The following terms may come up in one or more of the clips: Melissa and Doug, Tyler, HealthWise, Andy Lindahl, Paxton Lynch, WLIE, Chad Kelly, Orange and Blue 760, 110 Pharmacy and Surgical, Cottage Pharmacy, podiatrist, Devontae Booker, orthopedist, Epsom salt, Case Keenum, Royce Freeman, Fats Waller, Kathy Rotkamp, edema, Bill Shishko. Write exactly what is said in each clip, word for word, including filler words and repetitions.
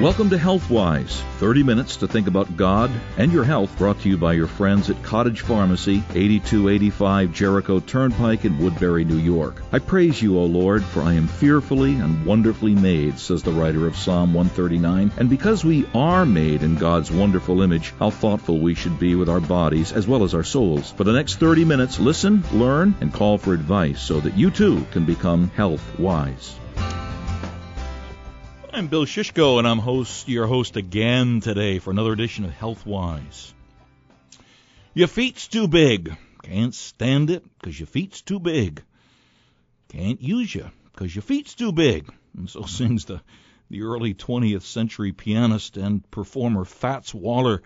Welcome to HealthWise, thirty minutes to think about God and your health, brought to you by your friends at Cottage Pharmacy, eighty-two eighty-five Jericho Turnpike in Woodbury, New York. I praise you, O Lord, for I am fearfully and wonderfully made, says the writer of Psalm one thirty-nine. And because we are made in God's wonderful image, how thoughtful we should be with our bodies as well as our souls. For the next thirty minutes, listen, learn, and call for advice so that you too can become health-wise. I'm Bill Shishko, and I'm host, your host again today for another edition of HealthWise. Your feet's too big. Can't stand it because your feet's too big. Can't use you because your feet's too big. And so sings the, the early twentieth century pianist and performer Fats Waller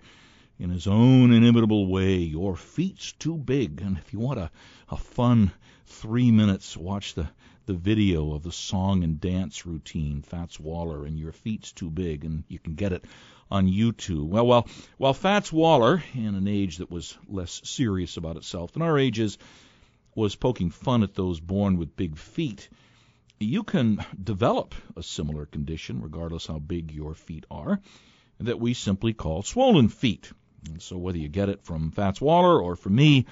in his own inimitable way. Your feet's too big. And if you want a, a fun three minutes, watch the the video of the song and dance routine, Fats Waller, and Your Feet's Too Big, and you can get it on YouTube. Well, while, while Fats Waller, in an age that was less serious about itself than our age is, was poking fun at those born with big feet, you can develop a similar condition, regardless how big your feet are, that we simply call swollen feet. And so whether you get it from Fats Waller or from me,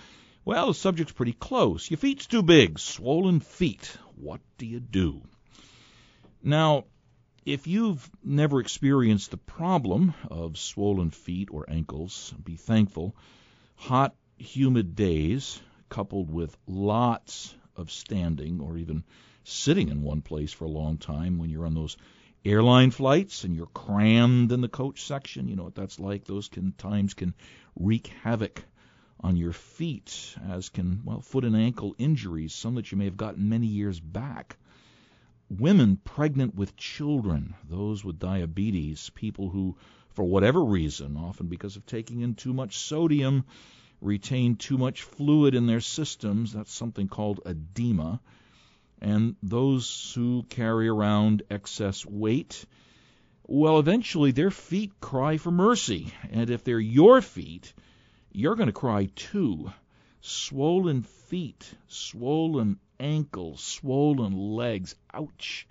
well, the subject's pretty close. Your feet's too big. Swollen feet. What do you do? Now, if you've never experienced the problem of swollen feet or ankles, be thankful. Hot, humid days, coupled with lots of standing or even sitting in one place for a long time when you're on those airline flights and you're crammed in the coach section, you know what that's like. Those can, times can wreak havoc on your feet, as can, well, foot and ankle injuries, some that you may have gotten many years back. Women pregnant with children, those with diabetes, people who, for whatever reason, often because of taking in too much sodium, retain too much fluid in their systems, that's something called edema, and those who carry around excess weight, well, eventually their feet cry for mercy, and if they're your feet, you're going to cry too. Swollen feet, swollen ankles, swollen legs. Ouch.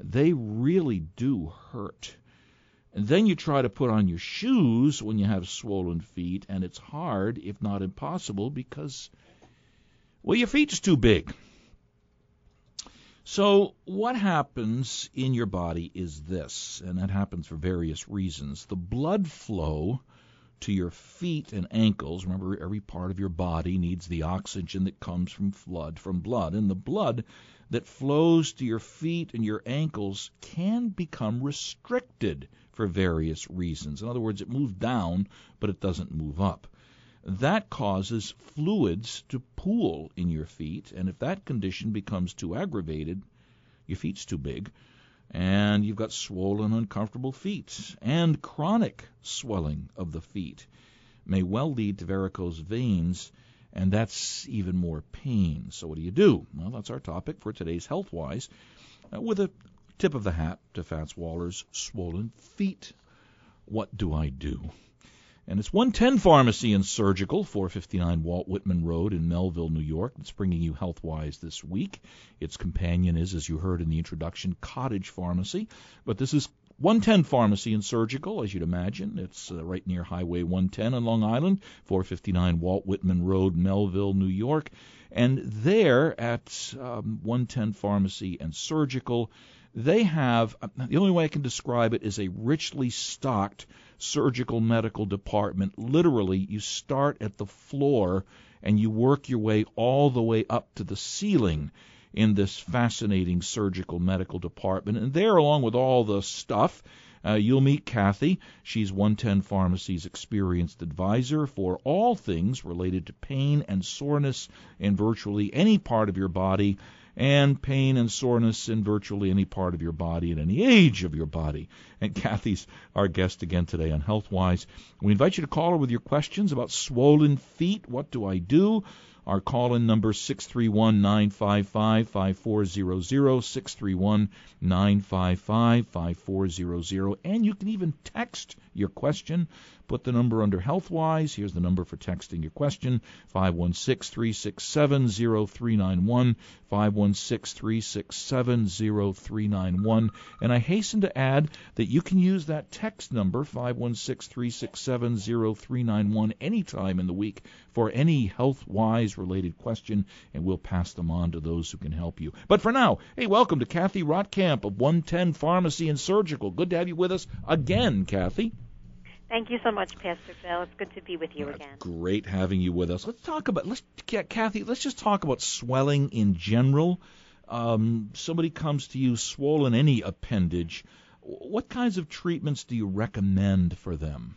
They really do hurt. And then you try to put on your shoes when you have swollen feet, and it's hard, if not impossible, because, well, your feet's too big. So what happens in your body is this, and that happens for various reasons. The blood flow to your feet and ankles. Remember, every part of your body needs the oxygen that comes from blood, from blood. And the blood that flows to your feet and your ankles can become restricted for various reasons. In other words, it moves down, but it doesn't move up. That causes fluids to pool in your feet, and if that condition becomes too aggravated, your feet's too big, and you've got swollen, uncomfortable feet, and chronic swelling of the feet may well lead to varicose veins, and that's even more pain. So what do you do? Well, that's our topic for today's HealthWise, uh, with a tip of the hat to Fats Waller's swollen feet. What do I do? And it's one ten Pharmacy and Surgical, four fifty-nine Walt Whitman Road in Melville, New York. It's bringing you HealthWise this week. Its companion is, as you heard in the introduction, Cottage Pharmacy. But this is one ten Pharmacy and Surgical, as you'd imagine. It's uh, right near Highway one ten on Long Island, four fifty-nine Walt Whitman Road, Melville, New York. And there at um, one ten Pharmacy and Surgical, they have, the only way I can describe it is a richly stocked surgical medical department. Literally, you start at the floor and you work your way all the way up to the ceiling in this fascinating surgical medical department. And there, along with all the stuff, uh, you'll meet Kathy. She's one ten Pharmacy's experienced advisor for all things related to pain and soreness in virtually any part of your body, and pain and soreness in virtually any part of your body at any age of your body. And Kathy's our guest again today on HealthWise. We invite you to call her with your questions about swollen feet. What do I do? Our call-in number six three one, nine five five, five four zero zero, six three one, nine five five, five four zero zero. And you can even text your question. Put the number under HealthWise. Here's the number for texting your question, five one six, three six seven, zero three nine one, five one six, three six seven, zero three nine one. And I hasten to add that you can use that text number, five one six, three six seven, zero three nine one, any time in the week for any HealthWise-related question, and we'll pass them on to those who can help you. But for now, hey, welcome to Kathy Rotkamp of one ten Pharmacy and Surgical. Good to have you with us again, Kathy. Thank you so much, Pastor Phil. It's good to be with you That's again. Great having you with us. Let's talk about, let's get, Kathy, let's just talk about swelling in general. Um, somebody comes to you swollen, any appendage. What kinds of treatments do you recommend for them?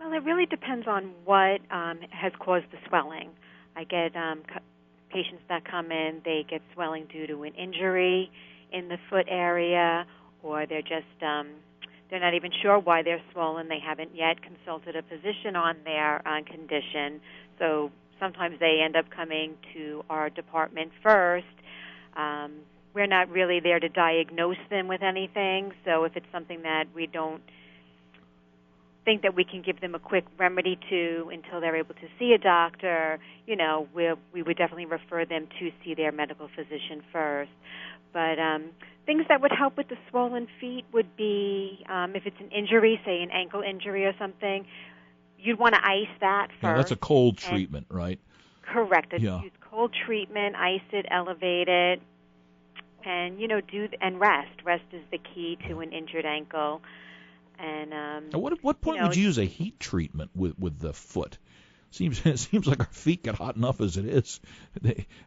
Well, it really depends on what um, has caused the swelling. I get um, co- patients that come in, they get swelling due to an injury in the foot area, or they're just... Um, They're not even sure why they're swollen. They haven't yet consulted a physician on their uh, condition. So sometimes they end up coming to our department first. Um, we're not really there to diagnose them with anything. So if it's something that we don't think that we can give them a quick remedy to until they're able to see a doctor, you know, we'll, we would definitely refer them to see their medical physician first. But um, things that would help with the swollen feet would be um, if it's an injury, say an ankle injury or something, you'd want to ice that first. Yeah, that's a cold treatment, and, right? Correct. I'd yeah. Use cold treatment, ice it, elevate it, and, you know, do and rest. Rest is the key to an injured ankle. And um, at what, what point you know, would you use a heat treatment with, with the foot? Seems it seems like our feet get hot enough as it is.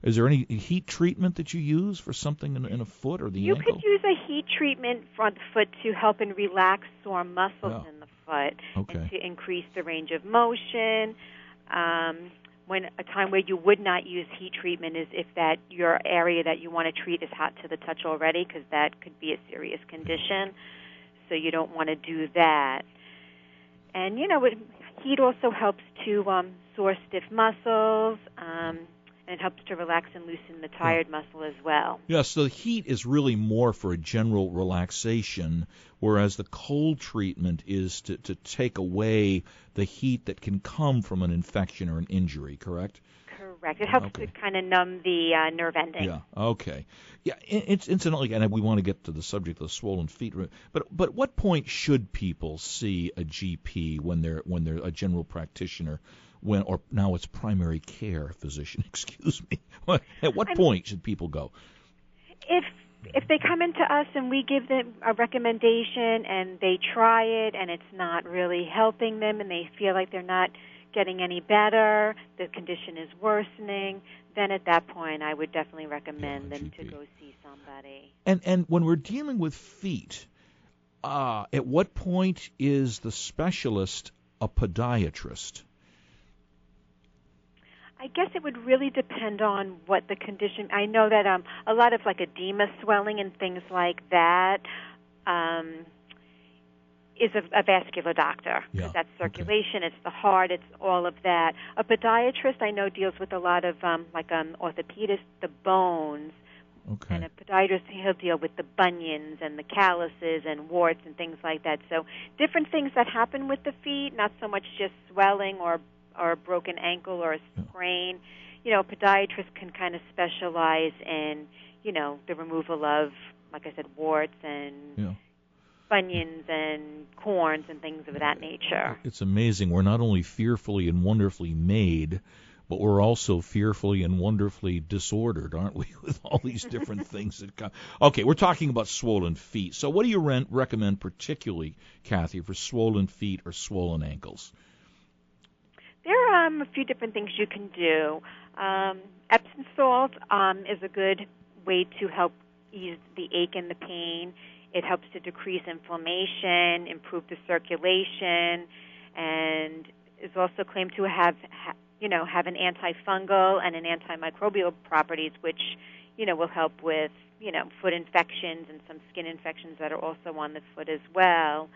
Is there any heat treatment that you use for something in, in a foot or the you ankle? You could use a heat treatment for the foot to help and relax sore muscles yeah. in the foot okay. and to increase the range of motion. Um, when a time where you would not use heat treatment is if that your area that you want to treat is hot to the touch already, because that could be a serious condition. So you don't want to do that. And, you know, it, heat also helps to um, sore stiff muscles, um, and it helps to relax and loosen the tired yeah. muscle as well. Yeah, so the heat is really more for a general relaxation, whereas the cold treatment is to, to take away the heat that can come from an infection or an injury, correct? Correct. It helps okay. to kind of numb the uh, nerve ending. Yeah. Okay. Yeah. It's incidentally, and we want to get to the subject of the swollen feet. But but what point should people see a G P when they're when they're a general practitioner, when or now it's primary care physician? Excuse me. At what I'm, point should people go? If if they come into us and we give them a recommendation and they try it and it's not really helping them and they feel like they're not getting any better, the condition is worsening, then at that point I would definitely recommend yeah, them G P. To go see somebody. And and when we're dealing with feet, uh, at what point is the specialist a podiatrist? I guess it would really depend on what the condition. I know that um, a lot of like edema swelling and things like that um, is a, a vascular doctor. Yeah. That's circulation, okay. It's the heart, it's all of that. A podiatrist, I know, deals with a lot of, um, like an um, orthopedist, the bones. Okay. And a podiatrist, he'll deal with the bunions and the calluses and warts and things like that. So different things that happen with the feet, not so much just swelling or, or a broken ankle or a sprain. Yeah. You know, a podiatrist can kind of specialize in, you know, the removal of, like I said, warts and... Yeah. Bunions and corns and things of that nature. It's amazing. We're not only fearfully and wonderfully made, but we're also fearfully and wonderfully disordered, aren't we, with all these different things that come. Okay, we're talking about swollen feet. So what do you re- recommend particularly, Kathy, for swollen feet or swollen ankles? There are um, a few different things you can do. Um, Epsom salt um, is a good way to help ease the ache and the pain. It helps to decrease inflammation, improve the circulation, and is also claimed to have, you know, have an antifungal and an antimicrobial properties, which, you know, will help with, you know, foot infections and some skin infections that are also on the foot as well.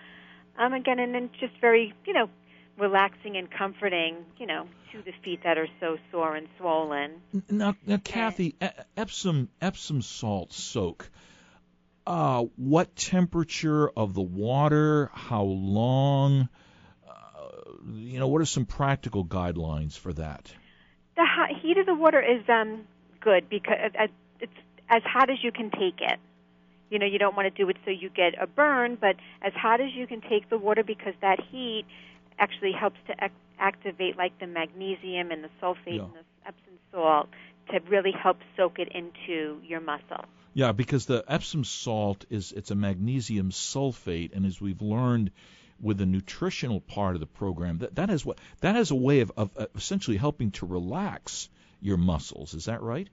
Um, again, and then just very, you know, relaxing and comforting, you know, to the feet that are so sore and swollen. Now, now Kathy, and, Epsom Epsom salt soak. Uh, what temperature of the water? How long? Uh, you know, what are some practical guidelines for that? The hot heat of the water is um, good because it's as hot as you can take it. You know, you don't want to do it so you get a burn, but as hot as you can take the water, because that heat actually helps to ac- activate, like, the magnesium and the sulfate yeah. and the Epsom salt to really help soak it into your muscle. Yeah, because the Epsom salt is it's a magnesium sulfate, and as we've learned with the nutritional part of the program, that that is what that is a way of, of essentially helping to relax your muscles. Is that right?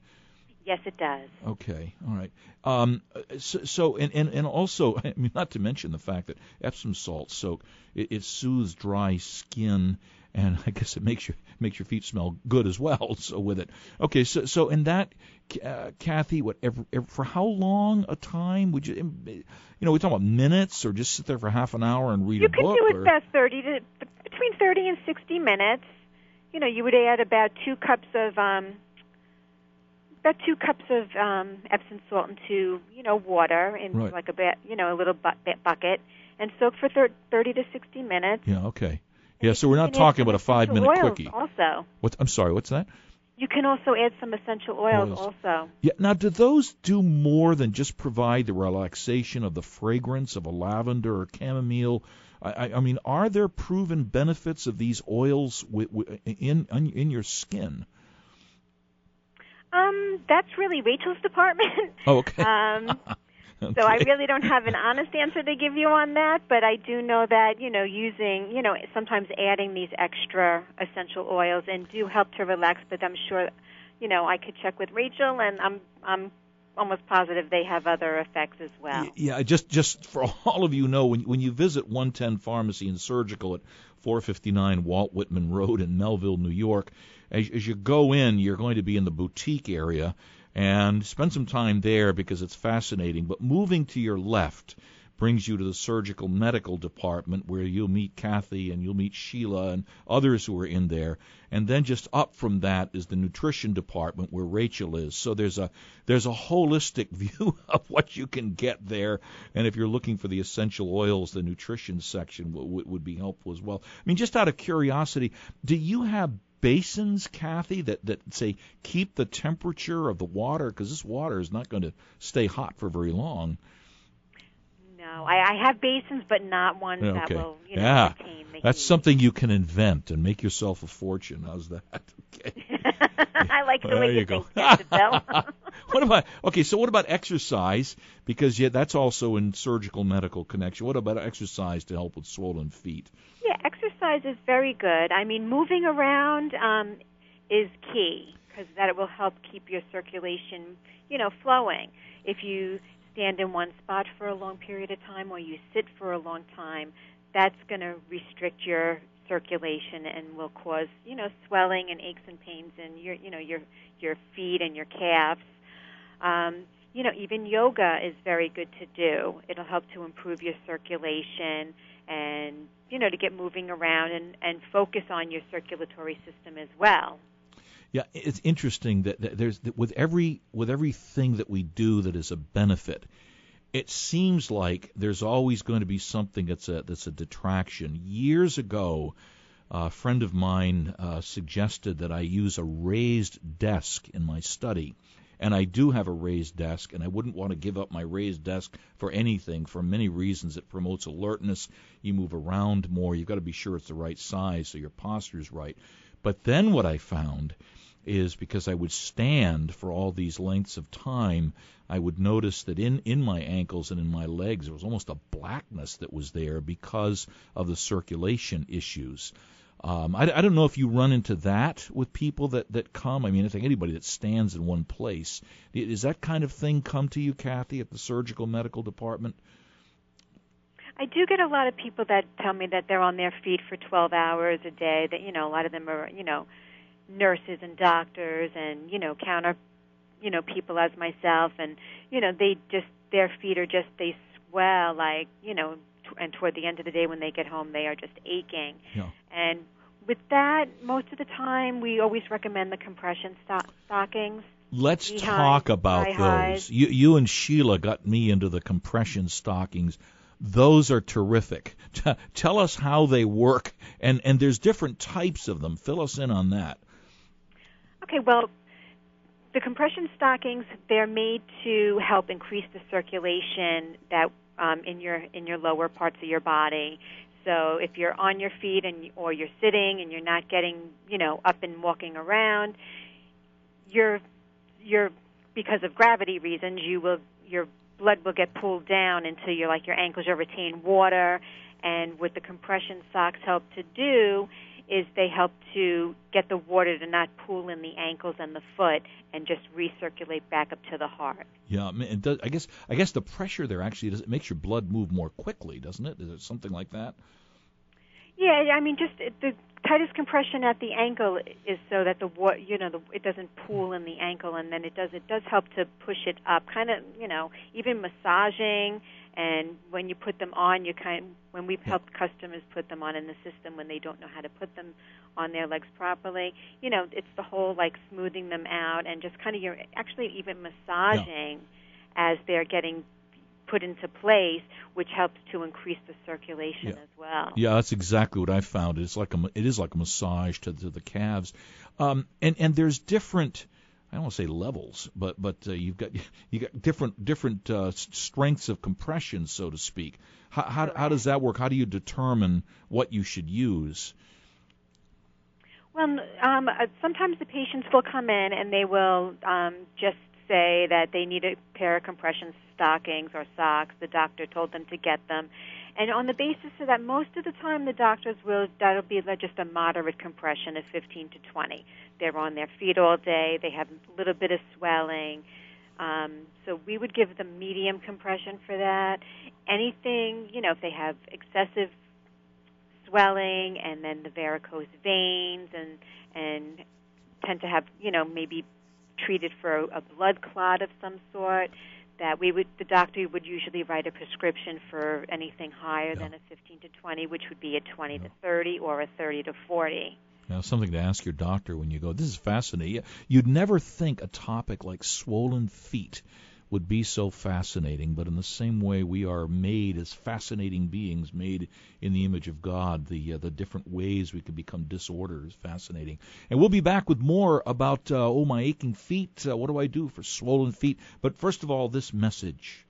Yes, it does. Okay, all right. Um, so, so and, and, and also, I mean, not to mention the fact that Epsom salt soak it, it soothes dry skin, and I guess it makes your makes your feet smell good as well. So with it, okay. So so in that, uh, Kathy, whatever for how long a time would you? You know, we talking about minutes, or just sit there for half an hour and read you a book? You could do it about thirty to between thirty and sixty minutes. You know, you would add about two cups of. Um, About two cups of um, Epsom salt into, you know, water in right. like a bit, you know, a little bu- bucket, and soak for thir- thirty to sixty minutes. Yeah. Okay. Yeah. So we're not talking about a five-minute quickie. Also. What? I'm sorry. What's that? You can also add some essential oils, oils. Also. Yeah. Now, do those do more than just provide the relaxation of the fragrance of a lavender or chamomile? I, I mean, are there proven benefits of these oils w- w- in, in in your skin? Um, that's really Rachel's department. Oh, okay. um, okay. So I really don't have an honest answer to give you on that, but I do know that, you know, using, you know, sometimes adding these extra essential oils and do help to relax, but I'm sure, you know, I could check with Rachel, and I'm, I'm almost positive they have other effects as well. Yeah, just just for all of you know, when when you visit one ten Pharmacy and Surgical at four fifty-nine Walt Whitman Road in Melville, New York, as, as you go in, you're going to be in the boutique area, and spend some time there because it's fascinating. But moving to your left brings you to the surgical medical department, where you'll meet Kathy and you'll meet Sheila and others who are in there. And then just up from that is the nutrition department, where Rachel is. So there's a there's a holistic view of what you can get there. And if you're looking for the essential oils, the nutrition section would, would be helpful as well. I mean, just out of curiosity, do you have basins, Kathy, that, that say keep the temperature of the water? Because this water is not going to stay hot for very long. No, I, I have basins, but not ones okay. that will, you know, yeah. retain the heat. That's something you can invent and make yourself a fortune. How's that? Okay. I like the well, way you, you think, Bill. What about okay? So what about exercise? Because yeah, that's also in surgical medical connection. What about exercise to help with swollen feet? Yeah, exercise is very good. I mean, moving around um, is key, because that it will help keep your circulation, you know, flowing. If you stand in one spot for a long period of time, or you sit for a long time, that's going to restrict your circulation and will cause, you know, swelling and aches and pains in your, you know, your your feet and your calves. Um, you know, even yoga is very good to do. It'll help to improve your circulation and, you know, to get moving around and, and focus on your circulatory system as well. Yeah, it's interesting that there's that with every with everything that we do that is a benefit, it seems like there's always going to be something that's a that's a detraction. Years ago, a friend of mine uh, suggested that I use a raised desk in my study, and I do have a raised desk, and I wouldn't want to give up my raised desk for anything. For many reasons, it promotes alertness. You move around more. You've got to be sure it's the right size so your posture's right. But then what I found is, because I would stand for all these lengths of time, I would notice that in, in my ankles and in my legs there was almost a blackness that was there because of the circulation issues. Um, I, I don't know if you run into that with people that, that come. I mean, I think anybody that stands in one place. Does that kind of thing come to you, Kathy, at the surgical medical department? I do get a lot of people that tell me that they're on their feet for twelve hours a day, that, you know, a lot of them are, you know, nurses and doctors and, you know, counter, you know, people as myself, and, you know, they just, their feet are just, they swell like, you know, and toward the end of the day when they get home, they are just aching. Yeah. And with that, most of the time, we always recommend the compression sto- stockings. Let's knee talk highs, about those. Highs. You, you and Sheila got me into the compression stockings. Those are terrific. T- tell us how they work, and, and there's different types of them. Fill us in on that. Okay, well, the compression stockings, they're made to help increase the circulation that um, in your in your lower parts of your body. So if you're on your feet and or you're sitting and you're not getting, you know, up and walking around, you're you're because of gravity reasons, you will your blood will get pulled down until you're like your ankles will retain water. And what the compression socks help to do is they help to get the water to not pool in the ankles and the foot and just recirculate back up to the heart. Yeah, it does, I guess I guess the pressure there actually does, it makes your blood move more quickly, doesn't it? Is it something like that? Yeah, I mean, just the tightest compression at the ankle is so that the water, you know, the, it doesn't pool in the ankle, and then it does it does help to push it up. Kind of, you know, even massaging. And when you put them on, you kind of, when we've helped customers put them on in the system when they don't know how to put them on their legs properly, you know, it's the whole like smoothing them out and just kind of you're actually even massaging yeah. as they're getting put into place, which helps to increase the circulation yeah. as well. Yeah, that's exactly what I found. It's like a, it is like a massage to, to the calves, um, and and there's different. I don't want to say levels, but but uh, you've got you got different different uh, strengths of compression, so to speak. How how, how does that work? How do you determine what you should use? Well, um, sometimes the patients will come in and they will um, just say that they need a pair of compression stockings or socks. The doctor told them to get them. And on the basis of that, most of the time the doctors will, that'll be just a moderate compression of fifteen to twenty. They're on their feet all day. They have a little bit of swelling. Um, so we would give them medium compression for that. Anything, you know, if they have excessive swelling and then the varicose veins and and tend to have, you know, maybe treated for a blood clot of some sort, that we would, the doctor would usually write a prescription for anything higher yeah. than a fifteen to twenty, which would be a twenty yeah. to thirty or a thirty to forty. Now, something to ask your doctor when you go, this is fascinating. You'd never think a topic like swollen feet would be so fascinating, but in the same way we are made as fascinating beings, made in the image of God, the uh, the different ways we can become disordered is fascinating. And we'll be back with more about, uh, oh, my aching feet, uh, what do I do for swollen feet? But first of all, this message.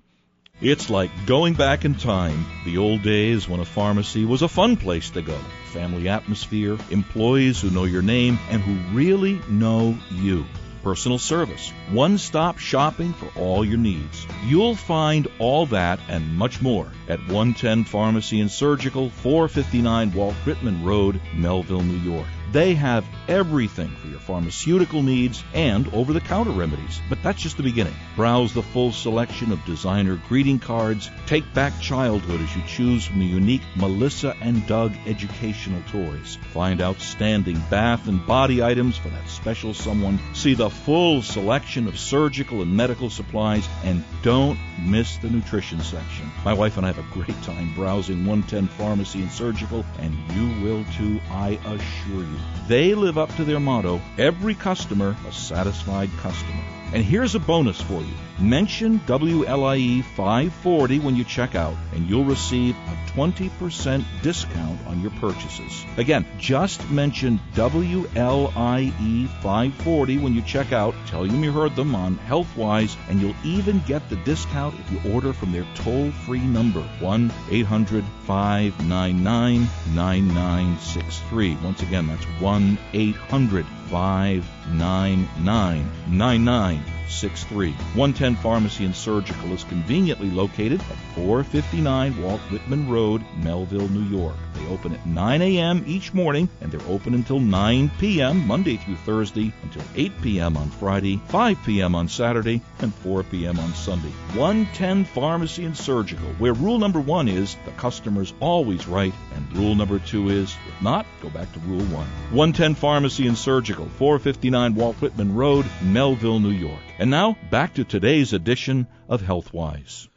It's like going back in time, the old days when a pharmacy was a fun place to go. Family atmosphere, employees who know your name and who really know you. Personal service, one-stop shopping for all your needs. You'll find all that and much more at one ten Pharmacy and Surgical, four fifty-nine Walt Whitman Road, Melville, New York. They have everything for your pharmaceutical needs and over-the-counter remedies. But that's just the beginning. Browse the full selection of designer greeting cards. Take back childhood as you choose from the unique Melissa and Doug educational toys. Find outstanding bath and body items for that special someone. See the full selection of surgical and medical supplies. And don't miss the nutrition section. My wife and I have a great time browsing one ten Pharmacy and Surgical, and you will too, I assure you. They live up to their motto, every customer a satisfied customer. And here's a bonus for you. Mention W L I E five forty when you check out, and you'll receive a twenty percent discount on your purchases. Again, just mention W L I E five forty when you check out. Tell them you heard them on HealthWise, and you'll even get the discount if you order from their toll-free number, one eight hundred, five nine nine, nine nine six three. Once again, that's one eight hundred, five nine nine, nine nine six three. one ten Pharmacy and Surgical is conveniently located at four fifty-nine Walt Whitman Road, Melville, New York. They open at nine a.m. each morning, and they're open until nine p.m. Monday through Thursday, until eight p.m. on Friday, five p.m. on Saturday, and four p.m. on Sunday. one ten Pharmacy and Surgical, where rule number one is the customer's always right, and rule number two is, if not, go back to rule one. one ten Pharmacy and Surgical, four fifty-nine Walt Whitman Road, Melville, New York. And now, back to today's edition of HealthWise.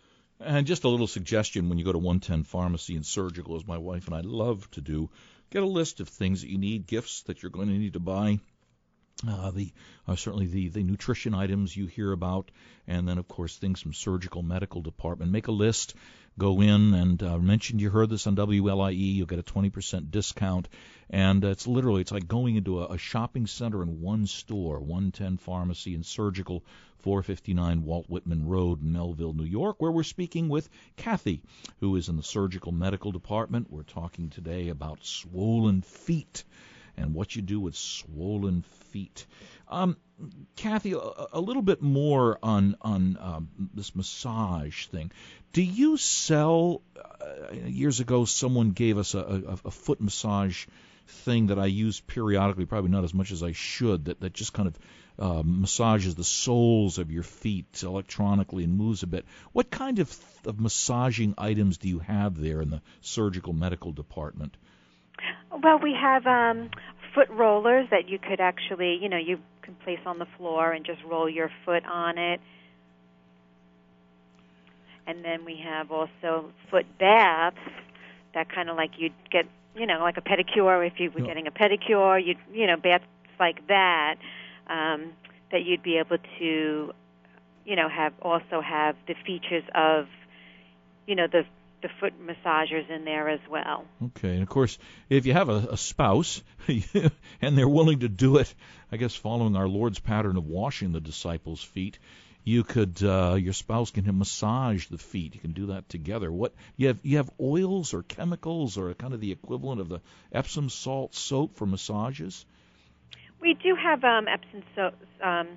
And just a little suggestion when you go to one ten Pharmacy and Surgical, as my wife and I love to do, get a list of things that you need, gifts that you're going to need to buy, uh, the uh, certainly the, the nutrition items you hear about, and then, of course, things from surgical medical department. Make a list. Go in and uh, mention you heard this on W L I E. You'll get a twenty percent discount. And uh, it's literally, it's like going into a, a shopping center in one store, one ten Pharmacy and Surgical, four fifty-nine Walt Whitman Road, Melville, New York, where we're speaking with Kathy, who is in the surgical medical department. We're talking today about swollen feet and what you do with swollen feet. Um, Kathy, a, a little bit more on on um, this massage thing. Do you sell, uh, years ago someone gave us a, a, a foot massage thing that I use periodically, probably not as much as I should, that, that just kind of uh, massages the soles of your feet electronically and moves a bit. What kind of, th- of massaging items do you have there in the surgical medical department? Well, we have um, foot rollers that you could actually, you know, you can place on the floor and just roll your foot on it. And then we have also foot baths that kind of like you'd get, you know, like a pedicure. If you were getting a pedicure, you'd, you know, baths like that, um, that you'd be able to, you know, have also have the features of, you know, the the foot massagers in there as well. Okay. And, of course, if you have a, a spouse and they're willing to do it, I guess following our Lord's pattern of washing the disciples' feet, you could uh, your spouse can massage the feet. You can do that together. What you have you have oils or chemicals or kind of the equivalent of the Epsom salt soap for massages? We do have um, Epsom, so- um,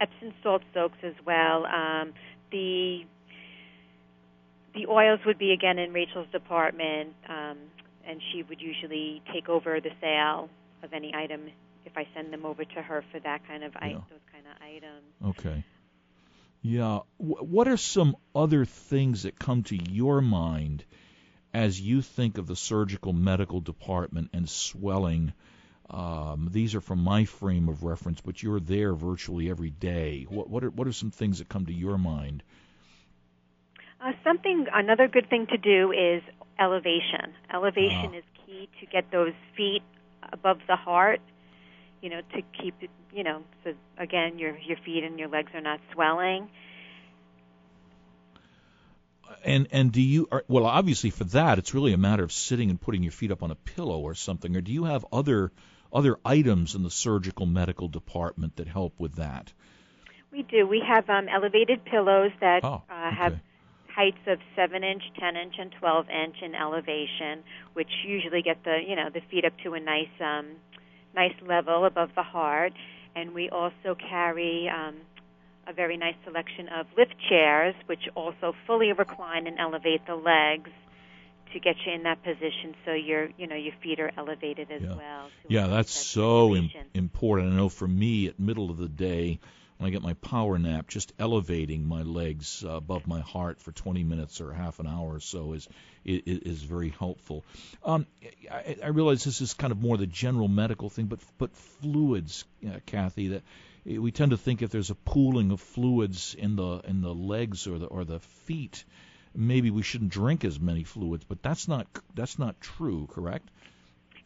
Epsom salt soaks as well. Um, the... The oils would be, again, in Rachel's department, um, and she would usually take over the sale of any item if I send them over to her for that kind of yeah. item, those kind of items. Okay. Yeah. W- what are some other things that come to your mind as you think of the surgical medical department and swelling? Um, these are from my frame of reference, but you're there virtually every day. What, what, are, what are some things that come to your mind? Uh, something, another good thing to do is elevation. Elevation wow. is key to get those feet above the heart, you know, to keep it, you know, so again, your your feet and your legs are not swelling. And and do you, are, well, obviously for that, it's really a matter of sitting and putting your feet up on a pillow or something, or do you have other other items in the surgical medical department that help with that? We do. We have um, elevated pillows that oh, uh, have... Okay. heights of seven inch, ten inch, and twelve inch in elevation, which usually get the, you know, the feet up to a nice um, nice level above the heart. And we also carry um, a very nice selection of lift chairs, which also fully recline and elevate the legs to get you in that position so your, you know, your feet are elevated as yeah. well. Yeah, that's so im- important. I know for me at middle of the day, when I get my power nap, just elevating my legs uh, above my heart for twenty minutes or half an hour or so is is, is very helpful. Um, I, I realize this is kind of more the general medical thing, but but fluids, uh, Kathy, that we tend to think if there's a pooling of fluids in the in the legs or the or the feet, maybe we shouldn't drink as many fluids. But that's not that's not true, correct?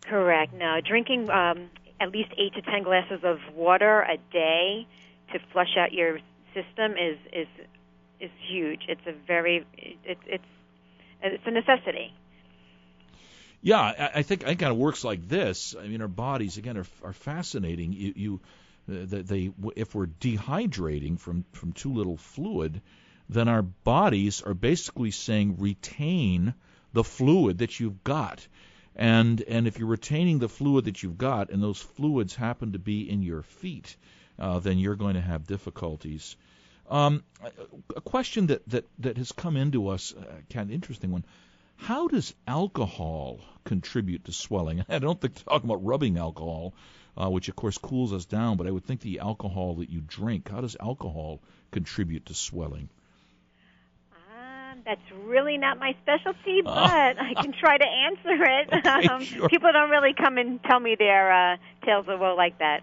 Correct. No, drinking um, at least eight to ten glasses of water a day to flush out your system is is is huge. It's a very it's it's it's a necessity. Yeah, I, I think I think it kind of works like this. I mean, our bodies again are are fascinating. You you uh, they if we're dehydrating from from too little fluid, then our bodies are basically saying retain the fluid that you've got. And and if you're retaining the fluid that you've got, and those fluids happen to be in your feet, Uh, then you're going to have difficulties. Um, a question that, that, that has come into us, uh, kind of interesting one, how does alcohol contribute to swelling? I don't think they're talking about rubbing alcohol, uh, which, of course, cools us down, but I would think the alcohol that you drink, how does alcohol contribute to swelling? Um, that's really not my specialty, but uh, I can try to answer it. Okay, um, sure. People don't really come and tell me their uh, tales of woe like that.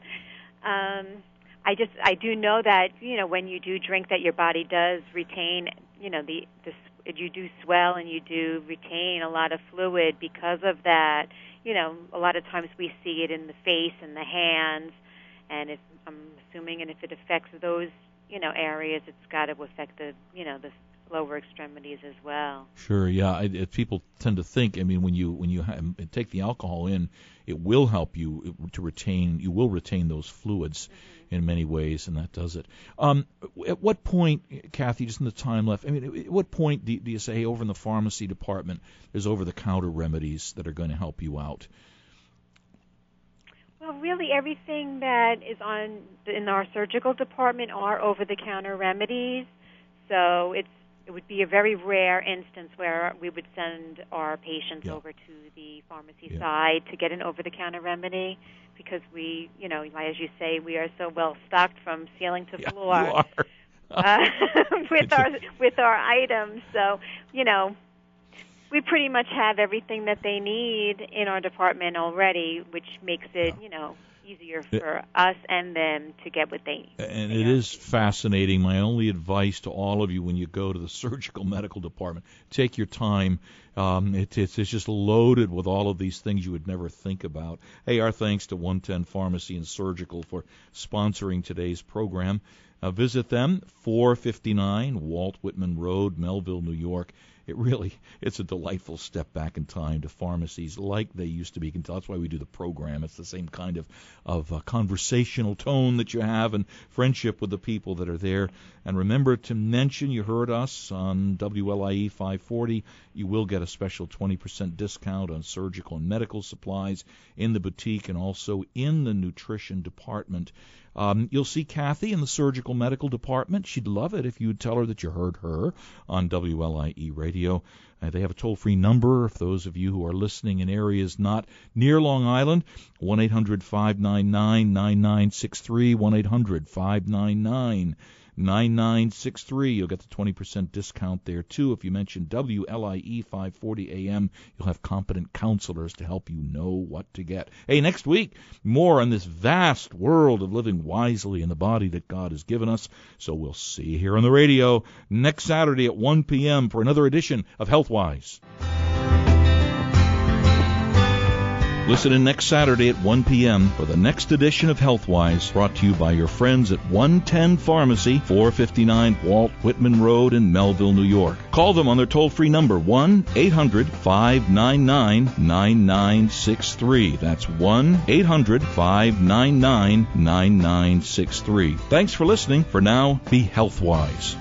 Um, I just I do know that, you know, when you do drink that your body does retain you know, the, the you do swell and you do retain a lot of fluid because of that. You know, a lot of times we see it in the face and the hands, and if I'm assuming, and if it affects those, you know, areas, it's got to affect the, you know, the lower extremities as well. Sure, yeah. I, I, people tend to think, I mean, when you when you ha- take the alcohol in, it will help you to retain. You will retain those fluids mm-hmm. in many ways, and that does it. Um, at what point, Kathy, just in the time left, I mean, at what point do, do you say, hey, over in the pharmacy department, there's over-the-counter remedies that are going to help you out? Well, really, everything that is on in our surgical department are over-the-counter remedies. So it's It would be a very rare instance where we would send our patients yeah. over to the pharmacy yeah. side to get an over-the-counter remedy, because we, you know, as you say, we are so well stocked from ceiling to yeah, floor you are. uh, with our with our items. So, you know, we pretty much have everything that they need in our department already, which makes it, yeah. you know, easier for us and them to get what they need. And it is fascinating. My only advice to all of you when you go to the surgical medical department, take your time. Um, it, it's, it's just loaded with all of these things you would never think about. Hey, our thanks to one ten Pharmacy and Surgical for sponsoring today's program. Uh, visit them, four fifty-nine Walt Whitman Road, Melville, New York. It really, it's a delightful step back in time to pharmacies like they used to be. That's why we do the program. It's the same kind of, of uh, conversational tone that you have and friendship with the people that are there. And remember to mention you heard us on W L I E five forty. You will get a special twenty percent discount on surgical and medical supplies in the boutique and also in the nutrition department. Um, you'll see Kathy in the surgical medical department. She'd love it if you'd tell her that you heard her on W L I E Radio. Uh, they have a toll-free number. If those of you who are listening in areas not near Long Island, one eight hundred, five nine nine, nine nine six three, one eight hundred, five nine nine, nine nine six three. You'll get the twenty percent discount there, too. If you mention W L I E five forty a.m., you'll have competent counselors to help you know what to get. Hey, next week, more on this vast world of living wisely in the body that God has given us. So we'll see you here on the radio next Saturday at one p.m. for another edition of HealthWise. Listen in next Saturday at one p.m. for the next edition of HealthWise, brought to you by your friends at one ten Pharmacy, four fifty-nine Walt Whitman Road in Melville, New York. Call them on their toll-free number, one eight hundred, five nine nine, nine nine six three. That's one eight hundred, five nine nine, nine nine six three. Thanks for listening. For now, be HealthWise.